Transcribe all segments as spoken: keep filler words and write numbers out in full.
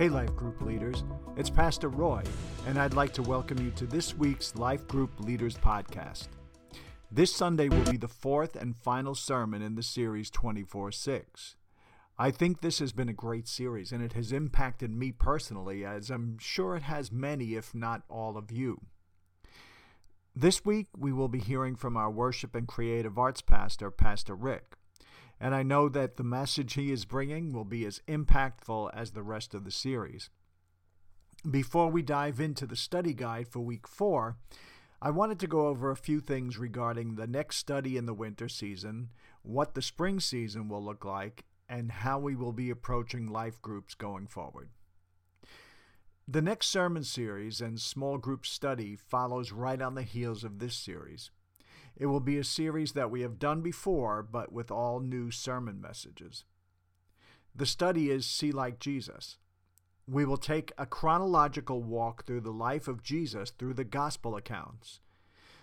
Hey, Life Group Leaders, it's Pastor Roy, and I'd like to welcome you to this week's Life Group Leaders podcast. This Sunday will be the fourth and final sermon in the series twenty-four six. I think this has been a great series, and it has impacted me personally, as I'm sure it has many, if not all of you. This week, we will be hearing from our worship and creative arts pastor, Pastor Rick. And I know that the message he is bringing will be as impactful as the rest of the series. Before we dive into the study guide for week four, I wanted to go over a few things regarding the next study in the winter season, what the spring season will look like, and how we will be approaching life groups going forward. The next sermon series and small group study follows right on the heels of this series. It will be a series that we have done before, but with all new sermon messages. The study is See Like Jesus. We will take a chronological walk through the life of Jesus through the gospel accounts.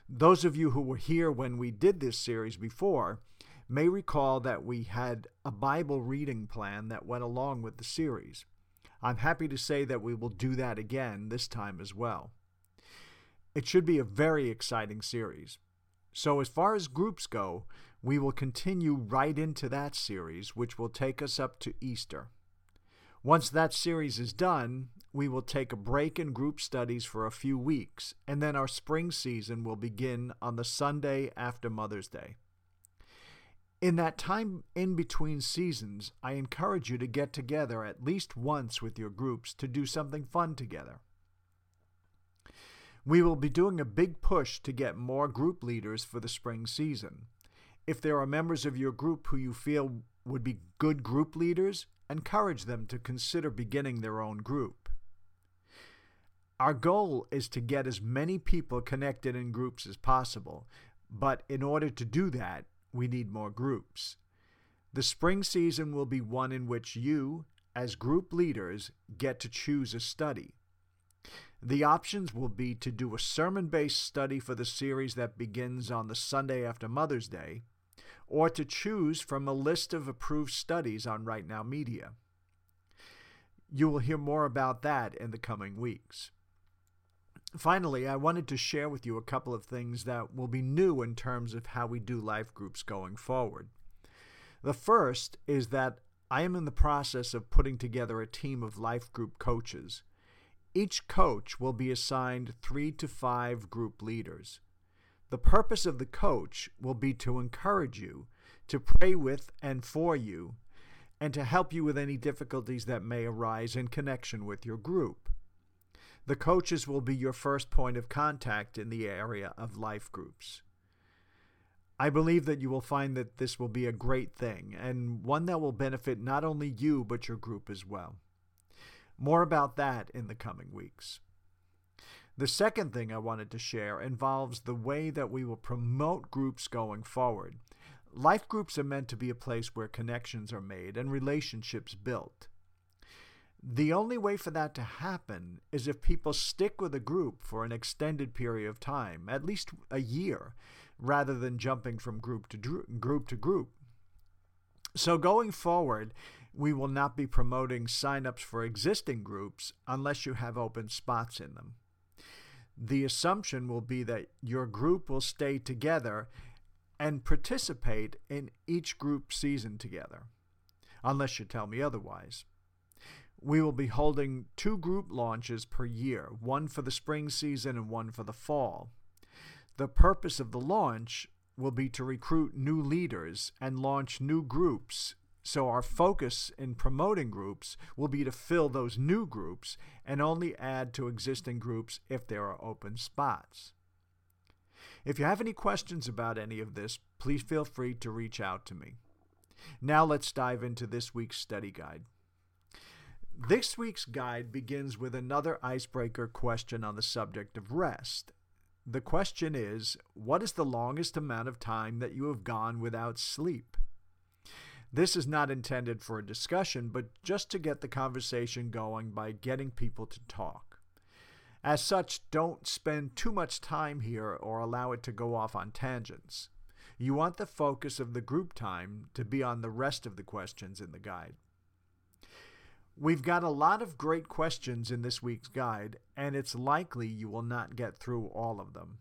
Those of you who were here when we did this series before may recall that we had a Bible reading plan that went along with the series. I'm happy to say that we will do that again this time as well. It should be a very exciting series. So as far as groups go, we will continue right into that series, which will take us up to Easter. Once that series is done, we will take a break in group studies for a few weeks, and then our spring season will begin on the Sunday after Mother's Day. In that time in between seasons, I encourage you to get together at least once with your groups to do something fun together. We will be doing a big push to get more group leaders for the spring season. If there are members of your group who you feel would be good group leaders, encourage them to consider beginning their own group. Our goal is to get as many people connected in groups as possible, but in order to do that, we need more groups. The spring season will be one in which you, as group leaders, get to choose a study. The options will be to do a sermon-based study for the series that begins on the Sunday after Mother's Day, or to choose from a list of approved studies on RightNow Media. You will hear more about that in the coming weeks. Finally, I wanted to share with you a couple of things that will be new in terms of how we do life groups going forward. The first is that I am in the process of putting together a team of life group coaches. Each coach will be assigned three to five group leaders. The purpose of the coach will be to encourage you, to pray with and for you, and to help you with any difficulties that may arise in connection with your group. The coaches will be your first point of contact in the area of life groups. I believe that you will find that this will be a great thing, and one that will benefit not only you, but your group as well. More about that in the coming weeks. The second thing I wanted to share involves the way that we will promote groups going forward. Life groups are meant to be a place where connections are made and relationships built. The only way for that to happen is if people stick with a group for an extended period of time, at least a year, rather than jumping from group to group to group. So going forward, we will not be promoting signups for existing groups unless you have open spots in them. The assumption will be that your group will stay together and participate in each group season together, unless you tell me otherwise. We will be holding two group launches per year, one for the spring season and one for the fall. The purpose of the launch will be to recruit new leaders and launch new groups. So our focus in promoting groups will be to fill those new groups and only add to existing groups if there are open spots. If you have any questions about any of this, please feel free to reach out to me. Now let's dive into this week's study guide. This week's guide begins with another icebreaker question on the subject of rest. The question is, what is the longest amount of time that you have gone without sleep? This is not intended for a discussion, but just to get the conversation going by getting people to talk. As such, don't spend too much time here or allow it to go off on tangents. You want the focus of the group time to be on the rest of the questions in the guide. We've got a lot of great questions in this week's guide, and it's likely you will not get through all of them.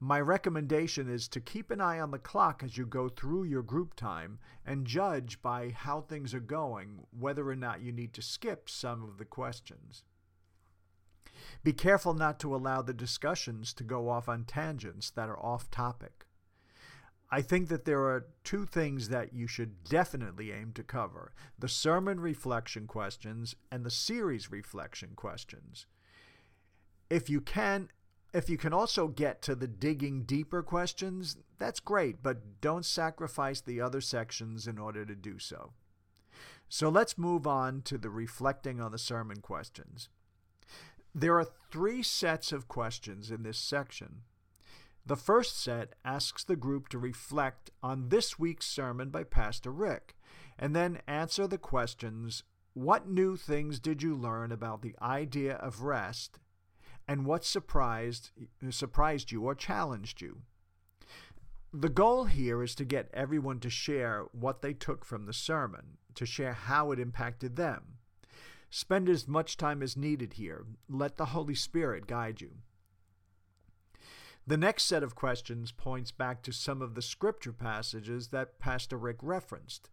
My recommendation is to keep an eye on the clock as you go through your group time and judge by how things are going, whether or not you need to skip some of the questions. Be careful not to allow the discussions to go off on tangents that are off topic. I think that there are two things that you should definitely aim to cover: the sermon reflection questions and the series reflection questions. If you can, if you can also get to the digging deeper questions, that's great, but don't sacrifice the other sections in order to do so. So let's move on to the reflecting on the sermon questions. There are three sets of questions in this section. The first set asks the group to reflect on this week's sermon by Pastor Rick, and then answer the questions: what new things did you learn about the idea of rest, and what surprised, surprised you or challenged you? The goal here is to get everyone to share what they took from the sermon, to share how it impacted them. Spend as much time as needed here. Let the Holy Spirit guide you. The next set of questions points back to some of the scripture passages that Pastor Rick referenced.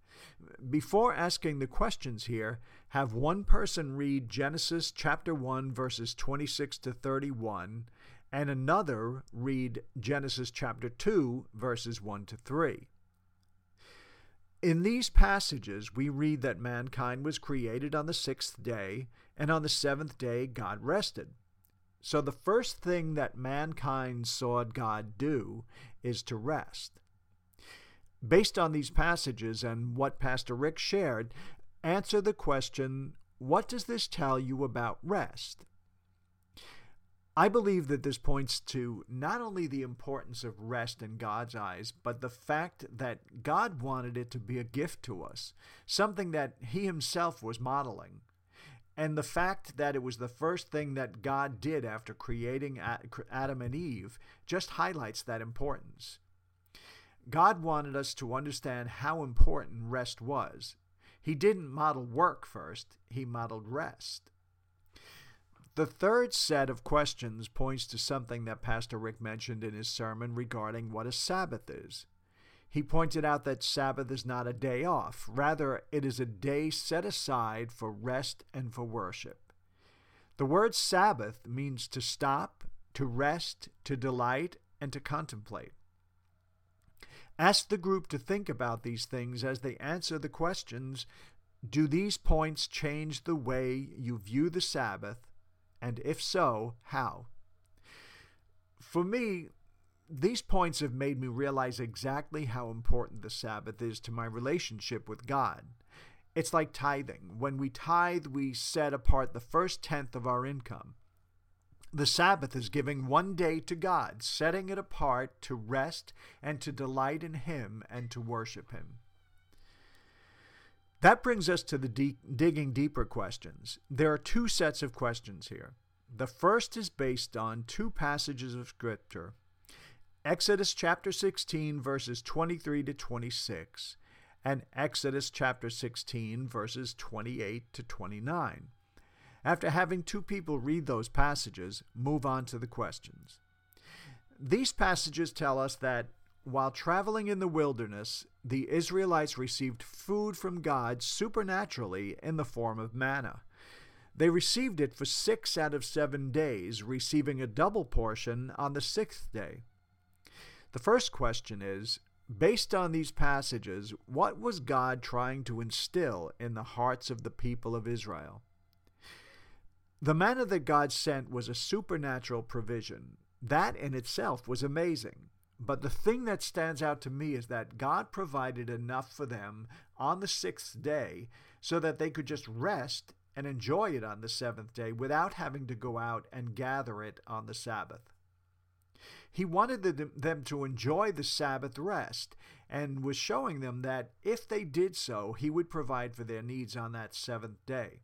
Before asking the questions here, have one person read Genesis chapter one, verses twenty-six to thirty-one, and another read Genesis chapter two, verses one to three. In these passages, we read that mankind was created on the sixth day, and on the seventh day God rested. So the first thing that mankind saw God do is to rest. Based on these passages and what Pastor Rick shared, answer the question, what does this tell you about rest? I believe that this points to not only the importance of rest in God's eyes, but the fact that God wanted it to be a gift to us, something that He Himself was modeling. And the fact that it was the first thing that God did after creating Adam and Eve just highlights that importance. God wanted us to understand how important rest was. He didn't model work first, He modeled rest. The third set of questions points to something that Pastor Rick mentioned in his sermon regarding what a Sabbath is. He pointed out that Sabbath is not a day off. Rather, it is a day set aside for rest and for worship. The word Sabbath means to stop, to rest, to delight, and to contemplate. Ask the group to think about these things as they answer the questions. Do these points change the way you view the Sabbath? And if so, how? For me, these points have made me realize exactly how important the Sabbath is to my relationship with God. It's like tithing. When we tithe, we set apart the first tenth of our income. The Sabbath is giving one day to God, setting it apart to rest and to delight in Him and to worship Him. That brings us to the de- digging deeper questions. There are two sets of questions here. The first is based on two passages of Scripture: Exodus chapter sixteen, verses twenty-three to twenty-six, and Exodus chapter sixteen, verses twenty-eight to twenty-nine. After having two people read those passages, move on to the questions. These passages tell us that while traveling in the wilderness, the Israelites received food from God supernaturally in the form of manna. They received it for six out of seven days, receiving a double portion on the sixth day. The first question is, based on these passages, what was God trying to instill in the hearts of the people of Israel? The manna that God sent was a supernatural provision. That in itself was amazing. But the thing that stands out to me is that God provided enough for them on the sixth day so that they could just rest and enjoy it on the seventh day without having to go out and gather it on the Sabbath. He wanted them to enjoy the Sabbath rest and was showing them that if they did so, He would provide for their needs on that seventh day.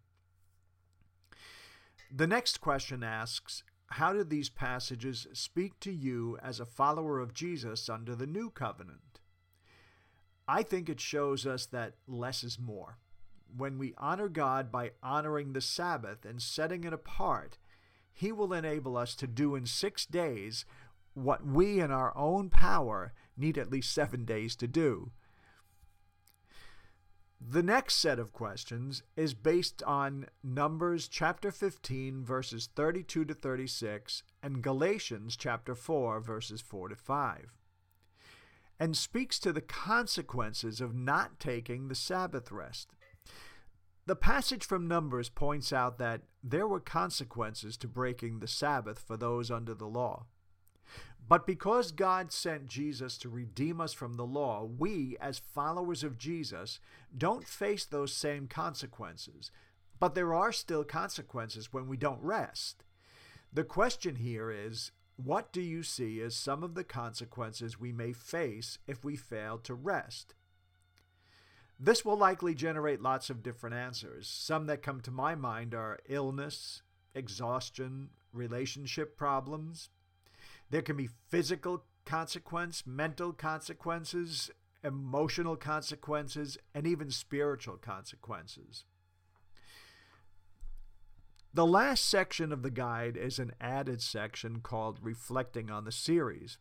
The next question asks, how do these passages speak to you as a follower of Jesus under the new covenant? I think it shows us that less is more. when we honor God by honoring the Sabbath and setting it apart, He will enable us to do in six days what we in our own power need at least seven days to do. The next set of questions is based on Numbers chapter fifteen, verses thirty-two to thirty-six, and Galatians chapter four, verses four to five, and speaks to the consequences of not taking the Sabbath rest. The passage from Numbers points out that there were consequences to breaking the Sabbath for those under the law. But because God sent Jesus to redeem us from the law, we, as followers of Jesus, don't face those same consequences. But there are still consequences when we don't rest. The question here is, what do you see as some of the consequences we may face if we fail to rest? This will likely generate lots of different answers. Some that come to my mind are illness, exhaustion, relationship problems. There can be physical consequence, mental consequences, emotional consequences, and even spiritual consequences. The last section of the guide is an added section called Reflecting on the Series.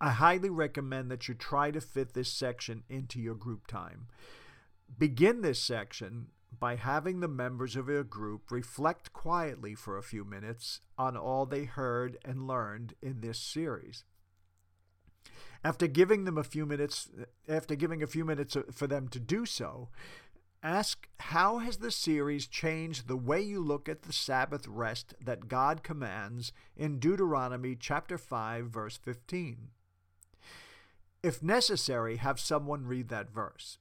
I highly recommend that you try to fit this section into your group time. Begin this section by having the members of your group reflect quietly for a few minutes on all they heard and learned in this series. After giving them a few minutes, after giving a few minutes for them to do so, ask, how has the series changed the way you look at the Sabbath rest that God commands in Deuteronomy chapter five, verse fifteen? If necessary, have someone read that verse.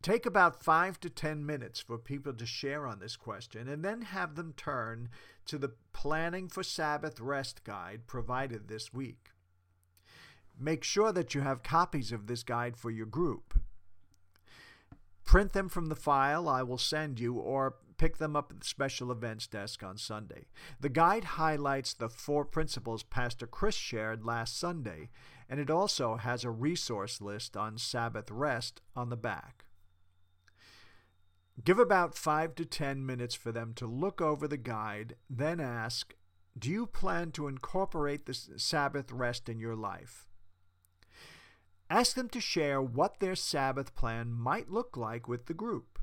Take about five to ten minutes for people to share on this question, and then have them turn to the Planning for Sabbath Rest guide provided this week. Make sure that you have copies of this guide for your group. Print them from the file I will send you, or pick them up at the special events desk on Sunday. The guide highlights the four principles Pastor Chris shared last Sunday, and it also has a resource list on Sabbath rest on the back. Give about five to ten minutes for them to look over the guide, then ask, do you plan to incorporate the Sabbath rest in your life? Ask them to share what their Sabbath plan might look like with the group.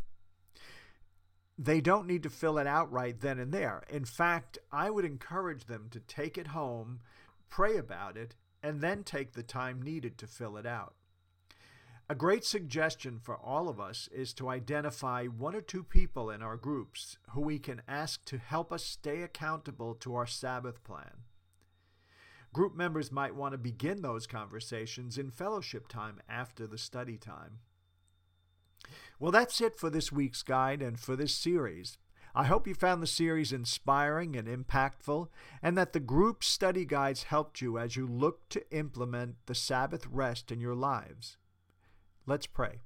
They don't need to fill it out right then and there. In fact, I would encourage them to take it home, pray about it, and then take the time needed to fill it out. A great suggestion for all of us is to identify one or two people in our groups who we can ask to help us stay accountable to our Sabbath plan. Group members might want to begin those conversations in fellowship time after the study time. Well, that's it for this week's guide and for this series. I hope you found the series inspiring and impactful, and that the group study guides helped you as you look to implement the Sabbath rest in your lives. Let's pray.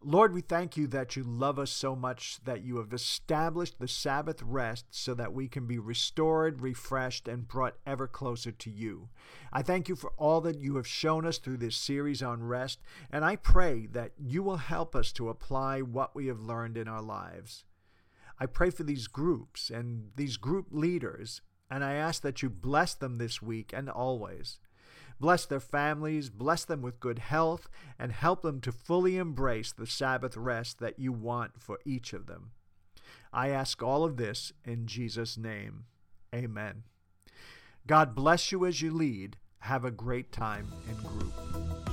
Lord, we thank you that you love us so much that you have established the Sabbath rest so that we can be restored, refreshed, and brought ever closer to you. I thank you for all that you have shown us through this series on rest, and I pray that you will help us to apply what we have learned in our lives. I pray for these groups and these group leaders, and I ask that you bless them this week and always. Bless their families, bless them with good health, and help them to fully embrace the Sabbath rest that you want for each of them. I ask all of this in Jesus' name. Amen. God bless you as you lead. Have a great time in group.